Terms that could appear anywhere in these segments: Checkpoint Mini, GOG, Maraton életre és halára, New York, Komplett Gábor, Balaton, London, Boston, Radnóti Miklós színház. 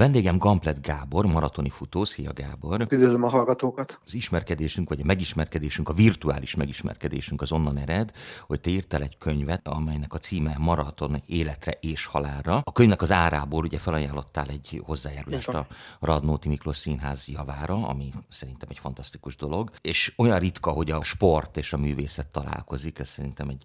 vendégem Komplett Gábor, maratoni futó. Szia, Gábor! Üdvözlöm a hallgatókat! Az ismerkedésünk, vagy a megismerkedésünk, a virtuális megismerkedésünk az onnan ered, hogy te írtál egy könyvet, amelynek a címe Maraton életre és halára. A könyvnek az árából ugye felajánlottál egy hozzájárulást a Radnóti Miklós Színház javára, ami szerintem egy fantasztikus dolog, és olyan ritka, hogy a sport és a művészet találkozik, ez szerintem egy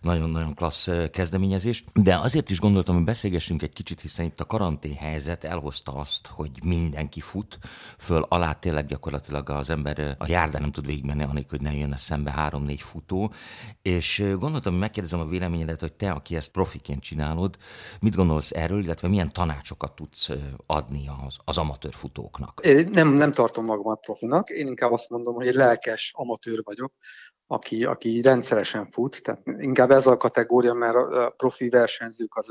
nagyon-nagyon klassz kezdeményezés. De azért is gondoltam, hogy beszélgessünk egy kicsit, hiszen itt a karanténhelyzet elhozta azt, hogy mindenki fut föl alá, tényleg gyakorlatilag az ember a járdán nem tud végigmenni, anélkül, hogy ne jönne szembe 3-4 futó, és gondoltam, hogy megkérdezem a véleményedet, hogy te, aki ezt profiként csinálod, mit gondolsz erről, illetve milyen tanácsokat tudsz adni az amatőr futóknak? Én nem tartom magamat profinak, én inkább azt mondom, hogy egy lelkes amatőr vagyok, aki rendszeresen fut, tehát inkább ez a kategória, mert a profi versenyzők az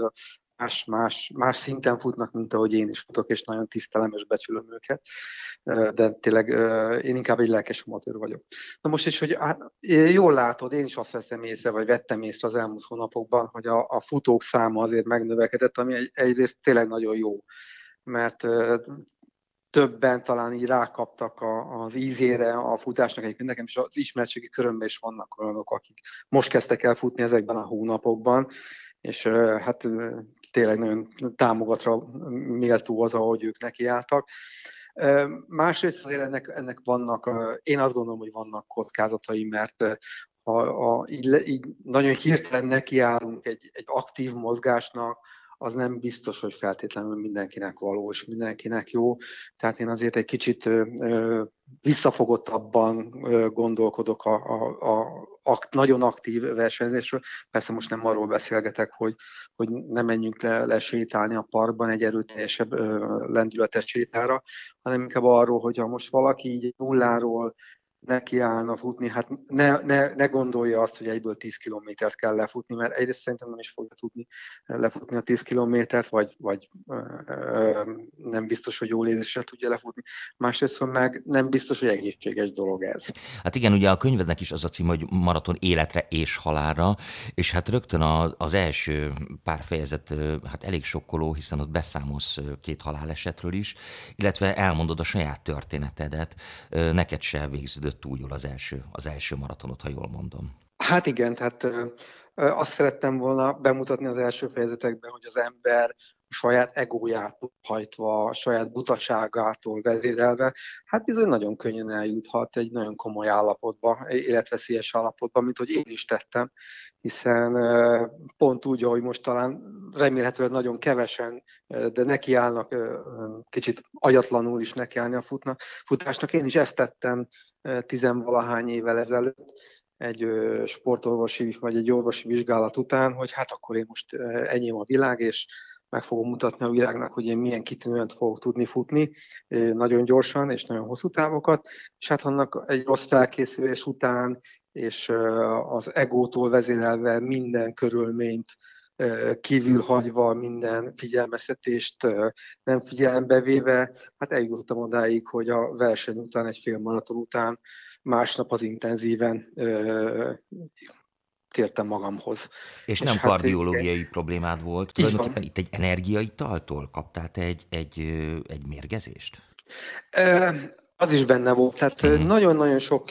más szinten futnak, mint ahogy én is futok, és nagyon tisztelem és becsülöm őket, de tényleg én inkább egy lelkes amatőr vagyok. Na most is, hogy jól látod, én is azt veszem észre, vagy vettem észre az elmúlt hónapokban, hogy a futók száma azért megnövekedett, ami egyrészt tényleg nagyon jó, mert többen talán így rákaptak az ízére a futásnak, egyébként nekem is az ismeretségi körömben is vannak olyanok, akik most kezdtek el futni ezekben a hónapokban, és hát tényleg nagyon támogatra méltó az, ahogy ők nekiálltak. Másrészt azért ennek vannak, én azt gondolom, hogy vannak kockázatai, mert így nagyon hirtelen nekiállunk egy aktív mozgásnak, az nem biztos, hogy feltétlenül mindenkinek való és mindenkinek jó. Tehát én azért egy kicsit visszafogottabban gondolkodok a nagyon aktív versenyzésről. Persze most nem arról beszélgetek, hogy ne menjünk le sétálni a parkban egy erőteljesebb lendületes sétára, hanem inkább arról, hogyha most valaki így nulláról nekiállna futni, hát ne gondolja azt, hogy egyből 10 kilométert kell lefutni, mert egyrészt szerintem nem is fogja tudni lefutni a 10 kilométert, vagy nem biztos, hogy jól érzéssel tudja lefutni. Másrészt meg nem biztos, hogy egészséges dolog ez. Hát igen, ugye a könyvednek is az a cím, hogy Maraton életre és halálra, és hát rögtön az első pár fejezet hát elég sokkoló, hiszen ott beszámolsz 2 halálesetről is, illetve elmondod a saját történetedet, neked se végződött túljól az első maratonot, ha jól mondom. Hát igen, tehát azt szerettem volna bemutatni az első fejezetekben, hogy az ember a saját egójától hajtva, a saját butaságától vezérelve, hát bizony nagyon könnyen eljuthat egy nagyon komoly állapotba, életveszélyes állapotba, mint hogy én is tettem, hiszen pont úgy, ahogy most talán remélhetőleg nagyon kevesen, de nekiállnak, kicsit agyatlanul is nekiállni a futásnak. Én is ezt tettem 10-valahány évvel ezelőtt, egy sportorvosi vagy egy orvosi vizsgálat után, hogy hát akkor én most enyém a világ, és meg fogom mutatni a világnak, hogy én milyen kitűnően fogok tudni futni, nagyon gyorsan és nagyon hosszú távokat, és hát annak egy rossz felkészülés után, és az egótól vezérelve minden körülményt kívül hagyva, minden figyelmeztetést nem figyelembe véve, hát eljutottam odáig, hogy a verseny után, egy félmaraton után másnap az intenzíven tértem magamhoz. És nem kardiológiai problémád volt. Tulajdonképpen itt egy energiaitaltól kaptál te egy mérgezést? Az is benne volt. Tehát nagyon-nagyon sok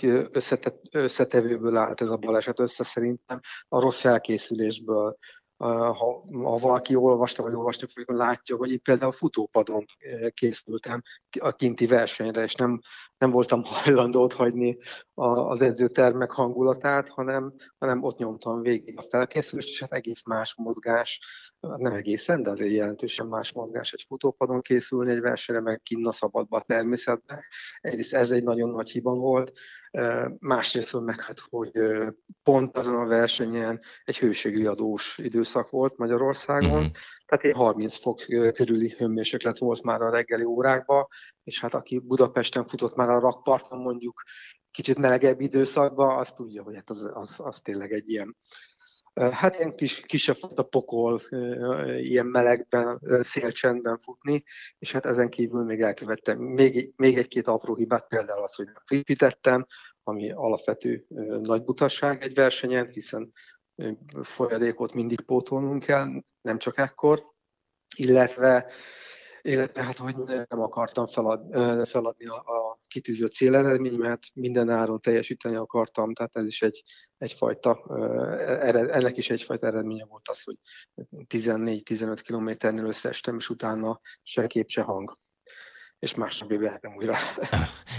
összetevőből állt ez a baleset össze, szerintem a rossz felkészülésből. Ha valaki olvasta, vagy olvastuk, vagy látja, hogy itt például futópadon készültem a kinti versenyre, és nem voltam hajlandó ott hagyni az edzőtermek hangulatát, hanem ott nyomtam végig a felkészülést, és hát egész más mozgás, nem egészen, de azért jelentősen más mozgás egy futópadon készülni egy versenyre, meg kinn a szabadba, természetben. Egyrészt ez egy nagyon nagy hiba volt, másrészt meg hát, hogy pont azon a versenyen egy hőségviadós időszak volt Magyarországon, tehát én 30 fok körüli hőmérséklet volt már a reggeli órákban, és hát aki Budapesten futott már a rakparton mondjuk kicsit melegebb időszakban, azt tudja, hogy hát az tényleg egy ilyen, hát ilyen kisebb fajta pokol, ilyen melegben, szélcsendben futni, és hát ezen kívül még elkövettem még egy-két apró hibát, például az, hogy nem fripítettem, ami alapvető nagy butasság egy versenyen, hiszen folyadékot mindig pótolnunk kell, nem csak ekkor, illetve illetve hát, hogy nem akartam feladni a kitűzött céleredményemet, minden áron teljesíteni akartam, tehát ez is ennek is egyfajta eredménye volt az, hogy 14-15 kilométernél összeestem, és utána se kép, se hang. És másnap jöttem újra.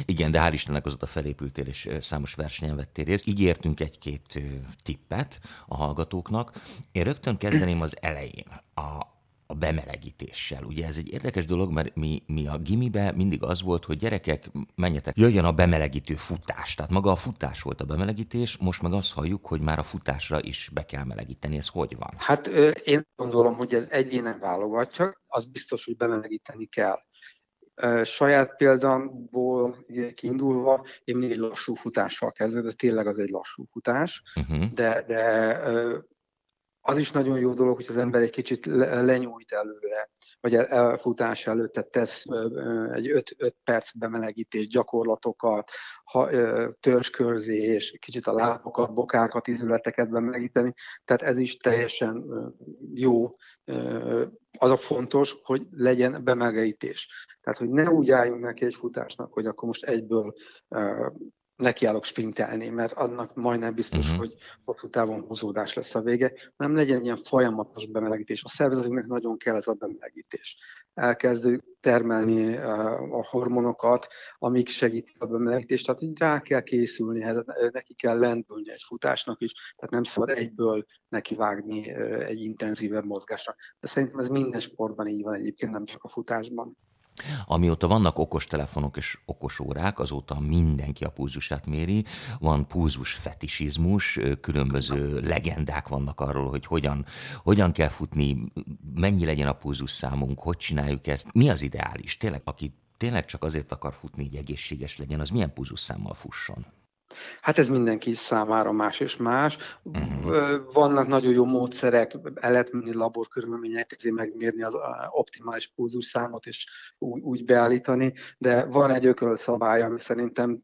Igen, de hál' Istennek azóta felépültél, és számos versenyen vettél részt. Ígértünk egy-két tippet a hallgatóknak. Én rögtön kezdeném az elején, a bemelegítéssel. Ugye ez egy érdekes dolog, mert mi a gimibe mindig az volt, hogy gyerekek, menjetek, jöjjön a bemelegítő futás. Tehát maga a futás volt a bemelegítés, most meg azt halljuk, hogy már a futásra is be kell melegíteni. Ez hogy van? Hát én gondolom, hogy ez egyénen válogatja, az biztos, hogy bemelegíteni kell. Saját példámból kiindulva, én mindig egy lassú futással kezdem, de tényleg az egy lassú futás, de az is nagyon jó dolog, hogy az ember egy kicsit lenyújt előre, vagy futás előtt, tehát tesz egy 5 perc bemelegítés gyakorlatokat, törzskörzés, kicsit a lábokat, bokákat, izületeket bemelegíteni, tehát ez is teljesen jó. Az a fontos, hogy legyen bemelegítés. Tehát, hogy ne úgy álljunk neki egy futásnak, hogy akkor most egyből nekiállok sprintelni, mert annak majdnem biztos, hogy hosszú távon húzódás lesz a vége, nem legyen ilyen folyamatos bemelegítés. A szervezetünknek nagyon kell ez a bemelegítés. Elkezdjük termelni a hormonokat, amik segítik a bemelegítést, tehát így rá kell készülni, neki kell lendülni egy futásnak is, tehát nem szabad egyből nekivágni egy intenzívebb mozgásnak. De szerintem ez minden sportban így van egyébként, nem csak a futásban. Amióta vannak okostelefonok és okosórák, azóta mindenki a pulzusát méri, van pulzus fetisizmus, különböző legendák vannak arról, hogy hogyan kell futni, mennyi legyen a pulzus számunk, hogy csináljuk ezt. Mi az ideális? Tényleg, aki tényleg csak azért akar futni, hogy egészséges legyen, az milyen pulzus számmal fusson? Hát ez mindenki számára más és más. Vannak nagyon jó módszerek, el lehet menni laborkörülmények közé megmérni az optimális pulzus számot és úgy beállítani, de van egy ökölszabály, ami szerintem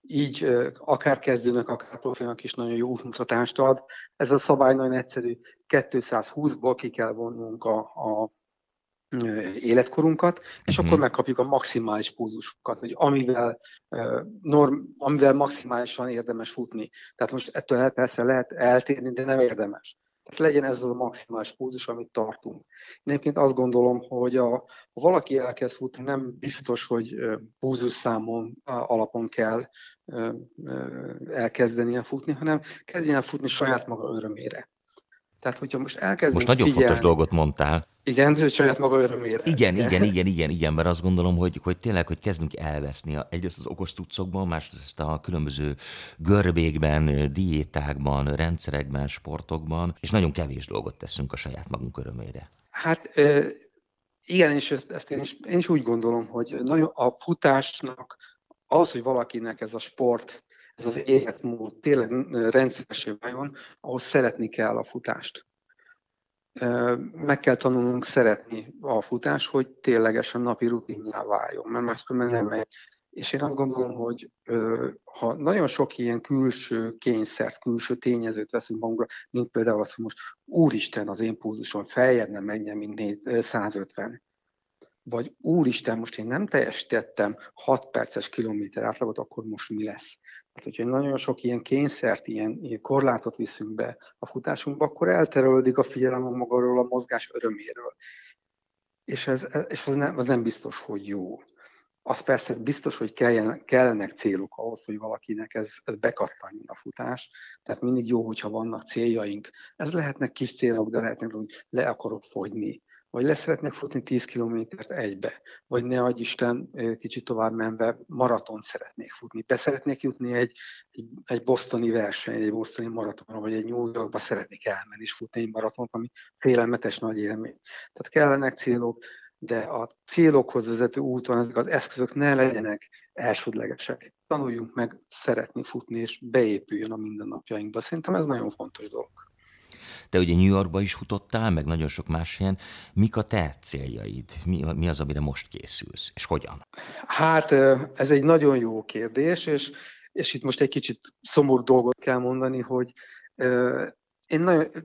így akár kezdőnek, akár profinak is nagyon jó útmutatást ad. Ez a szabály nagyon egyszerű, 220-ból ki kell vonnunk a életkorunkat, és akkor megkapjuk a maximális pulzusokat, hogy amivel maximálisan érdemes futni. Tehát most ettől persze lehet eltérni, de nem érdemes. Tehát legyen ez a maximális pulzus, amit tartunk. Én egyébként azt gondolom, hogy ha valaki elkezd futni, nem biztos, hogy pulzusszámon alapon kell elkezdeni futni, hanem kezdjen el futni saját maga örömére. Tehát, hogyha most elkezdünk figyelni... fontos dolgot mondtál. Igen, hogy saját maga örömére. Igen, mert azt gondolom, hogy tényleg, hogy kezdünk elveszni egyrészt az okos cuccokban, másrészt a különböző görbékben, diétákban, rendszerekben, sportokban, és nagyon kevés dolgot teszünk a saját magunk örömére. Hát igen, és ezt én is úgy gondolom, hogy nagyon a futásnak az, hogy valakinek ez a sport, ez az életmód tényleg rendszeresen váljon, ahhoz szeretni kell a futást. Meg kell tanulnunk szeretni a futás, hogy ténylegesen napi rutinjá váljon, mert máskülönben nem megy. És én azt gondolom, hogy ha nagyon sok ilyen külső kényszert, külső tényezőt veszünk magunkra, mint például az, hogy most úristen, az én pulzusom feljebb nem menjen, mint 150. Vagy úristen, most én nem teljesítettem 6 perces kilométer átlagot, akkor most mi lesz? Hát, hogyha nagyon sok ilyen kényszert, ilyen korlátot viszünk be a futásunkba, akkor elterelődik a figyelem magáról, a mozgás öröméről. És az nem biztos, hogy jó. Az persze biztos, hogy kellenek célok ahhoz, hogy valakinek ez bekattanjon a futás. Tehát mindig jó, hogyha vannak céljaink. Ez lehetnek kis célok, de lehetnek, hogy le akarok fogyni. Vagy le szeretnék futni 10 kilométert egybe, vagy ne adj Isten, kicsit tovább menve maratont szeretnék futni. Be szeretnék jutni egy bostoni versenyre, egy bostoni maratonra, vagy egy New Yorkba szeretnék elmenni és futni egy maratont, ami félelmetes nagy élmény. Tehát kellenek célok, de a célokhoz vezető úton ezek az eszközök ne legyenek elsődlegesek. Tanuljunk meg szeretni futni, és beépüljön a mindennapjainkba. Szerintem ez nagyon fontos dolog. Te ugye New Yorkba is futottál, meg nagyon sok más helyen. Mik a te céljaid? Mi az, amire most készülsz? És hogyan? Hát ez egy nagyon jó kérdés, és itt most egy kicsit szomorú dolgot kell mondani, hogy Én nagyon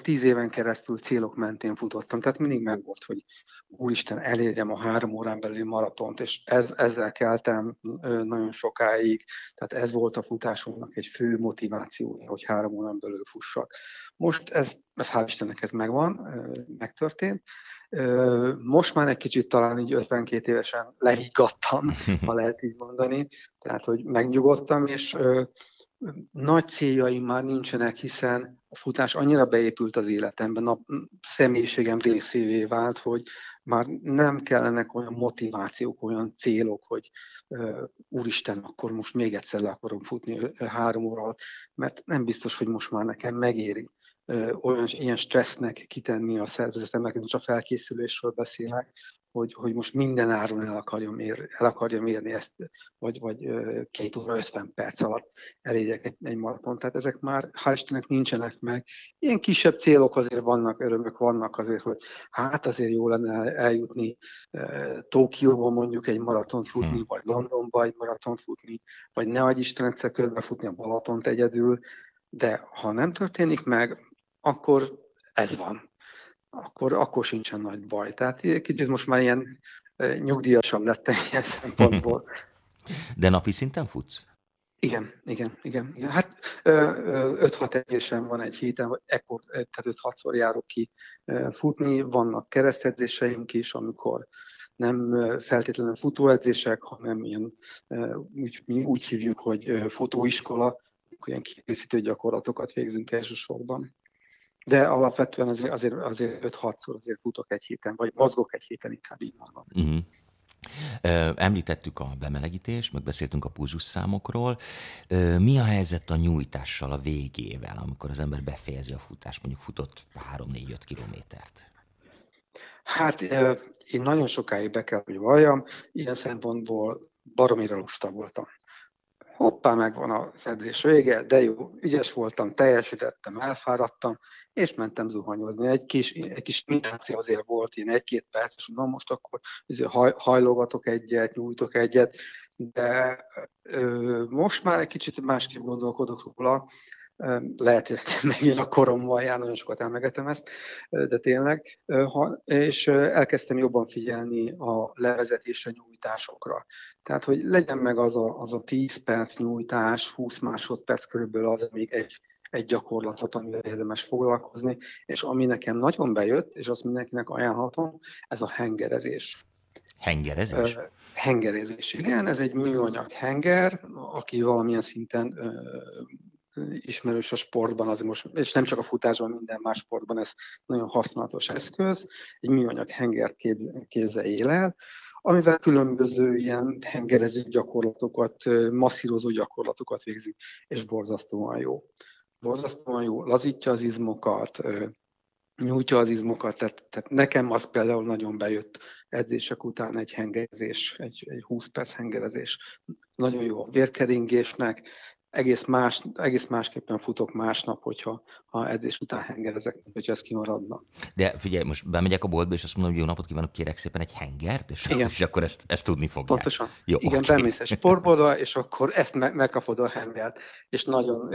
10 éven keresztül célok mentén futottam, tehát mindig megvolt, hogy úristen, elérjem a 3 órán belül maratont, és ezzel keltem nagyon sokáig, tehát ez volt a futásomnak egy fő motivációja, hogy 3 órán belül fussak. Most ez hál' Istennek ez megvan, megtörtént. Most már egy kicsit talán így 52 évesen lehiggadtam, ha lehet így mondani, tehát hogy megnyugodtam, és nagy céljaim már nincsenek, hiszen a futás annyira beépült az életemben, a személyiségem részévé vált, hogy már nem kellenek olyan motivációk, olyan célok, hogy úristen, akkor most még egyszer le akarom futni 3 óra alatt, mert nem biztos, hogy most már nekem megéri ilyen stressznek kitenni a szervezetemnek, és a felkészülésről beszélek, hogy most minden áron el akarjam érni ezt, vagy 2 óra 50 perc alatt elérjek egy maraton. Tehát ezek már hál' Istennek nincsenek meg. Ilyen kisebb célok azért vannak, örömök vannak azért, hogy hát azért jó lenne eljutni Tokióba mondjuk egy maratont futni, vagy Londonba egy maratont futni, vagy ne adj Isten egyszer körbefutni a Balatont egyedül, de ha nem történik meg, akkor ez van. Akkor sincsen nagy baj. Tehát kicsit most már ilyen nyugdíjasabb lettem ilyen szempontból. De napi szinten futsz? Igen. Hát 5-6 edzésem van egy héten, tehát 5-6-szor járok ki futni. Vannak keresztedzéseink is, amikor nem feltétlenül futóedzések, hanem ilyen, mi úgy hívjuk, hogy futóiskola, olyan kiegészítő gyakorlatokat végzünk elsősorban. De alapvetően azért 5-6-szor azért futok egy héten, vagy mozgok egy héten, inkább így mondom. Uh-huh. Említettük a bemelegítést, megbeszéltünk a pulzusszámokról. Mi a helyzet a nyújtással, a végével, amikor az ember befejezi a futást, mondjuk futott 3-4-5 kilométert? Hát én nagyon sokáig be kell, hogy valljam, ilyen szempontból baromira lusta voltam. Hoppá, megvan az edzés vége, de jó, ügyes voltam, teljesítettem, elfáradtam, és mentem zuhanyozni. Egy kis imitáció azért volt, én 1-2 perc, és mondom, most akkor hajlogatok egyet, nyújtok egyet, de most már egy kicsit másképp gondolkodok róla. Lehet, hogy ezt megint a korommal jár, nagyon sokat elmegetem ezt, de tényleg, és elkezdtem jobban figyelni a levezetésre, nyújtásokra. Tehát, hogy legyen meg az a 10 perc nyújtás, 20 másodperc körülbelül az, még egy gyakorlatot, amivel érdemes foglalkozni, és ami nekem nagyon bejött, és azt mindenkinek ajánlhatom, ez a hengerezés. Hengerezés? Hengerezés, igen, ez egy műanyag henger, aki valamilyen szinten ismerős a sportban, azért most, és nem csak a futásban, minden más sportban ez nagyon használatos eszköz, egy műanyag hengert kézzel él el, amivel különböző ilyen hengerező gyakorlatokat, masszírozó gyakorlatokat végzünk, és borzasztóan jó. Borzasztóan jó, lazítja az izmokat, nyújtja az izmokat, tehát nekem az például nagyon bejött edzések után egy hengerezés, egy 20 perc hengerezés. Nagyon jó a vérkeringésnek, egész másképpen futok másnap, hogyha edzés után hengerezek, hogyha ez kimaradna. De figyelj, most bemegyek a boltba, és azt mondom, hogy jó napot kívánok, kérek szépen egy hengert, és akkor ezt tudni fogják. Pontosan. Jó, igen, okay. Bemész egy sportboltba, és akkor ezt megkapod a hengert. És nagyon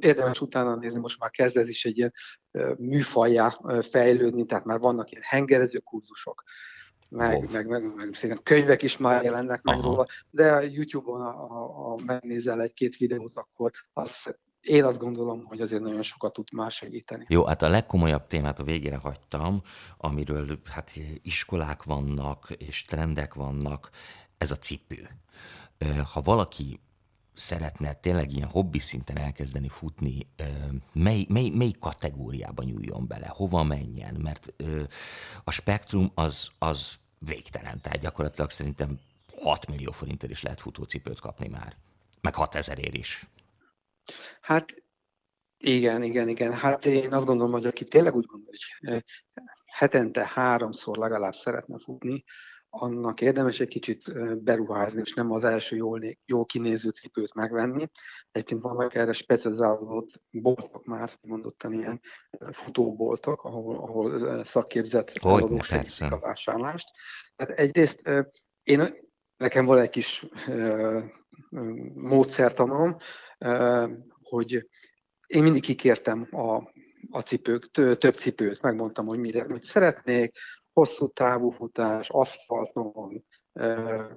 érdemes utána nézni, most már kezd ez is egy ilyen műfajjá fejlődni, tehát már vannak ilyen hengerező kurzusok. Meg könyvek is már jelennek meg róla, de a YouTube-on, ha megnézel 1-2 videót, akkor én azt gondolom, hogy azért nagyon sokat tud már segíteni. Jó, hát a legkomolyabb témát a végére hagytam, amiről hát iskolák vannak, és trendek vannak, ez a cipő. Ha valaki szeretne tényleg ilyen hobbi szinten elkezdeni futni, mely kategóriába nyúljon bele, hova menjen, mert a spektrum az végtelen, tehát gyakorlatilag szerintem 6 millió forintért is lehet futócipőt kapni már, meg 6 000-ért is. Hát igen, hát én azt gondolom, hogy aki tényleg úgy gondolja, hogy hetente 3-szor legalább szeretne futni, annak érdemes egy kicsit beruházni, és nem az első jól kinéző cipőt megvenni. Egyébként vannak erre specializálódott boltok már, mondottan ilyen futóboltok, ahol szakképzett eladók segítik a vásárlást. Tehát egyrészt nekem van egy kis módszertanom, hogy én mindig kikértem a a cipők, több cipőt, megmondtam, hogy mit szeretnék, hosszú távú futás, aszfalton,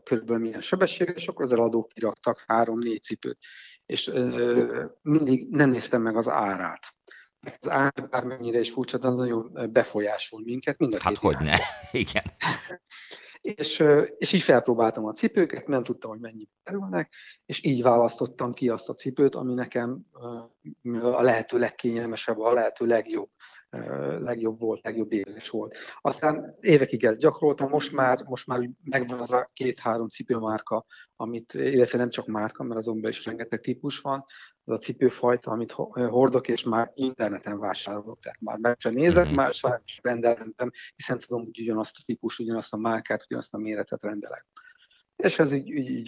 körülbelül milyen sebesség, és akkor az eladók kiraktak 3-4 cipőt. És mindig nem néztem meg az árát. Az ár bármennyire is furcsa, de nagyon befolyásol minket. Mind a hát hogyne, igen. És így felpróbáltam a cipőket, nem tudtam, hogy mennyi kerülnek, és így választottam ki azt a cipőt, ami nekem a lehető legkényelmesebb, a lehető legjobb volt, legjobb érzés volt. Aztán évekig ezt gyakoroltam, most már megvan az a 2-3 cipőmárka, amit, illetve nem csak márka, mert azonban is rengeteg típus van, az a cipőfajta, amit hordok, és már interneten vásárolok, tehát már meg sem nézek, már sem rendeltem, hiszen tudom, hogy ugyanazt a típus, ugyanazt a márkát, ugyanazt a méretet rendelek. És ez így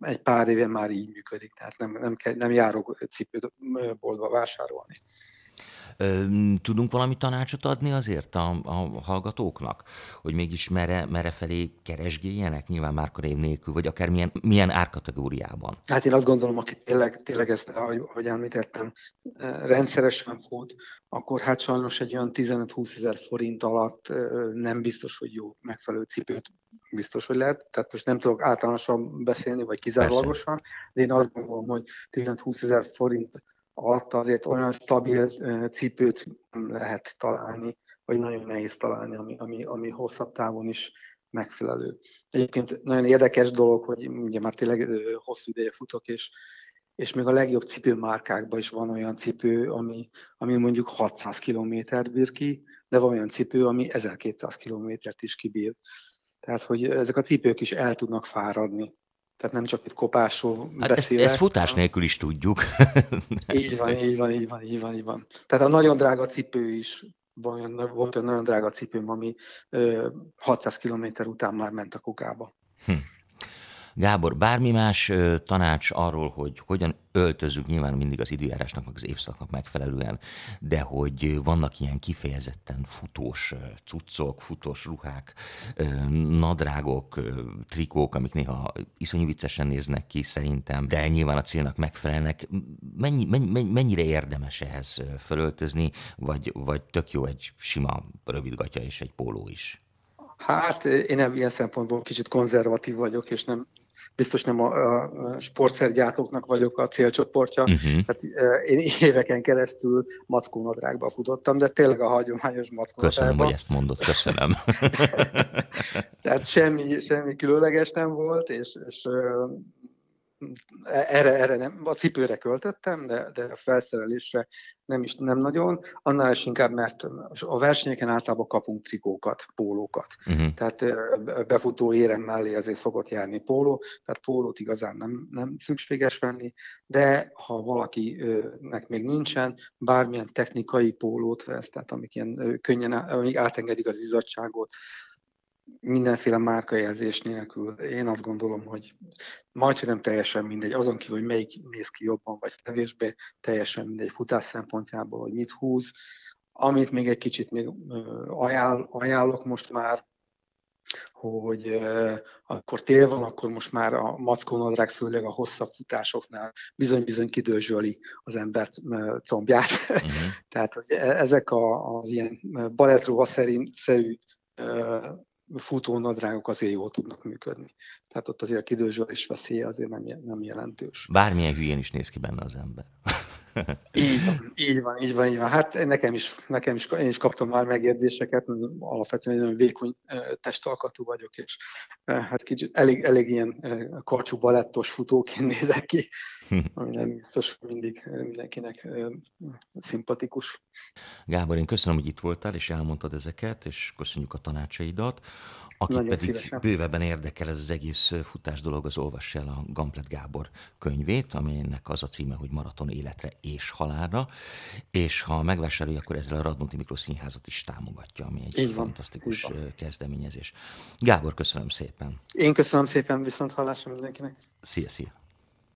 egy pár éve már így működik, tehát nem járok cipőboltba vásárolni. Tudunk valami tanácsot adni azért a hallgatóknak, hogy mégis merre felé keresgéljenek, nyilván márkanév nélkül, vagy akár milyen árkategóriában? Hát én azt gondolom, aki tényleg ezt, ahogy említettem, rendszeresen fut, akkor hát sajnos egy olyan 15-20 000 forint alatt nem biztos, hogy jó megfelelő cipőt biztos, hogy lehet. Tehát most nem tudok általánosan beszélni, vagy kizárólagosan, de én azt gondolom, hogy 15-20 000 forint alatt azért olyan stabil cipőt lehet találni, vagy nagyon nehéz találni, ami hosszabb távon is megfelelő. Egyébként nagyon érdekes dolog, hogy ugye már tényleg hosszú ideje futok, és még a legjobb cipőmárkákban is van olyan cipő, ami mondjuk 600 kilométert bír ki, de van olyan cipő, ami 1200 kilométert is kibír. Tehát, hogy ezek a cipők is el tudnak fáradni. Tehát nem csak itt kopásról beszélek. Ezt futás nélkül is tudjuk. Így van. Tehát a nagyon drága cipő is, volt egy nagyon drága cipőm, ami 600 kilométer után már ment a kukába. Gábor, bármi más tanács arról, hogy hogyan öltözünk, nyilván mindig az időjárásnak, meg az évszaknak megfelelően, de hogy vannak ilyen kifejezetten futós cuccok, futós ruhák, nadrágok, trikók, amik néha iszonyú viccesen néznek ki szerintem, de nyilván a célnak megfelelnek. Mennyire érdemes ehhez felöltözni, vagy tök jó egy sima rövidgatya és egy póló is? Hát én ilyen szempontból kicsit konzervatív vagyok, és biztos nem a sportszergyártóknak vagyok a célcsoportja. Uh-huh. Hát, én éveken keresztül mackónadrágba futottam, de tényleg a hagyományos mackónadrágba. Köszönöm, hogy ezt mondod, köszönöm. Tehát semmi különleges nem volt, és erre nem, a cipőre költöttem, de a felszerelésre nem nagyon, annál is inkább, mert a versenyeken általában kapunk trikókat, pólókat. Uh-huh. Tehát befutó érem mellé azért szokott járni póló, tehát pólót igazán nem szükséges venni, de ha valakinek még nincsen, bármilyen technikai pólót vesz, tehát amik ilyen könnyen átengedik az izzadságot, mindenféle márkajelzés nélkül. Én azt gondolom, hogy majdnem teljesen mindegy, azon kívül, hogy melyik néz ki jobban vagy kevésbé, teljesen mindegy futás szempontjából, hogy mit húz. Amit még egy kicsit még ajánlok most már, hogy akkor tél van, akkor most már a mackónadrág, főleg a hosszabb futásoknál bizony-bizony kidőzsöli az ember combját. Uh-huh. Tehát hogy ezek az ilyen balettruhaszerű futónadrágok azért jól tudnak működni. Tehát ott azért a kidőzsölés veszélye azért nem jelentős. Bármilyen hülyén is néz ki benne az ember. Így van. Hát nekem is, én is kaptam már megjegyzéseket, alapvetően nagyon vékony testalkatú vagyok, és hát kicsit elég ilyen karcsú balettos futóként nézek ki, ami nem biztos, hogy mindig mindenkinek szimpatikus. Gábor, én köszönöm, hogy itt voltál, és elmondtad ezeket, és köszönjük a tanácsaidat. Aki nagyon pedig szívesen. Bővebben érdekel ez az egész futás dolog, az olvass el a Komplett Gábor könyvét, aminek az a címe, hogy Maraton életre és halálra, és ha megvásárolja, akkor ezzel a Radnóti Miklós Színházat is támogatja, ami egy fantasztikus kezdeményezés. Gábor, köszönöm szépen. Én köszönöm szépen, viszont hallásra mindenkinek. Szia.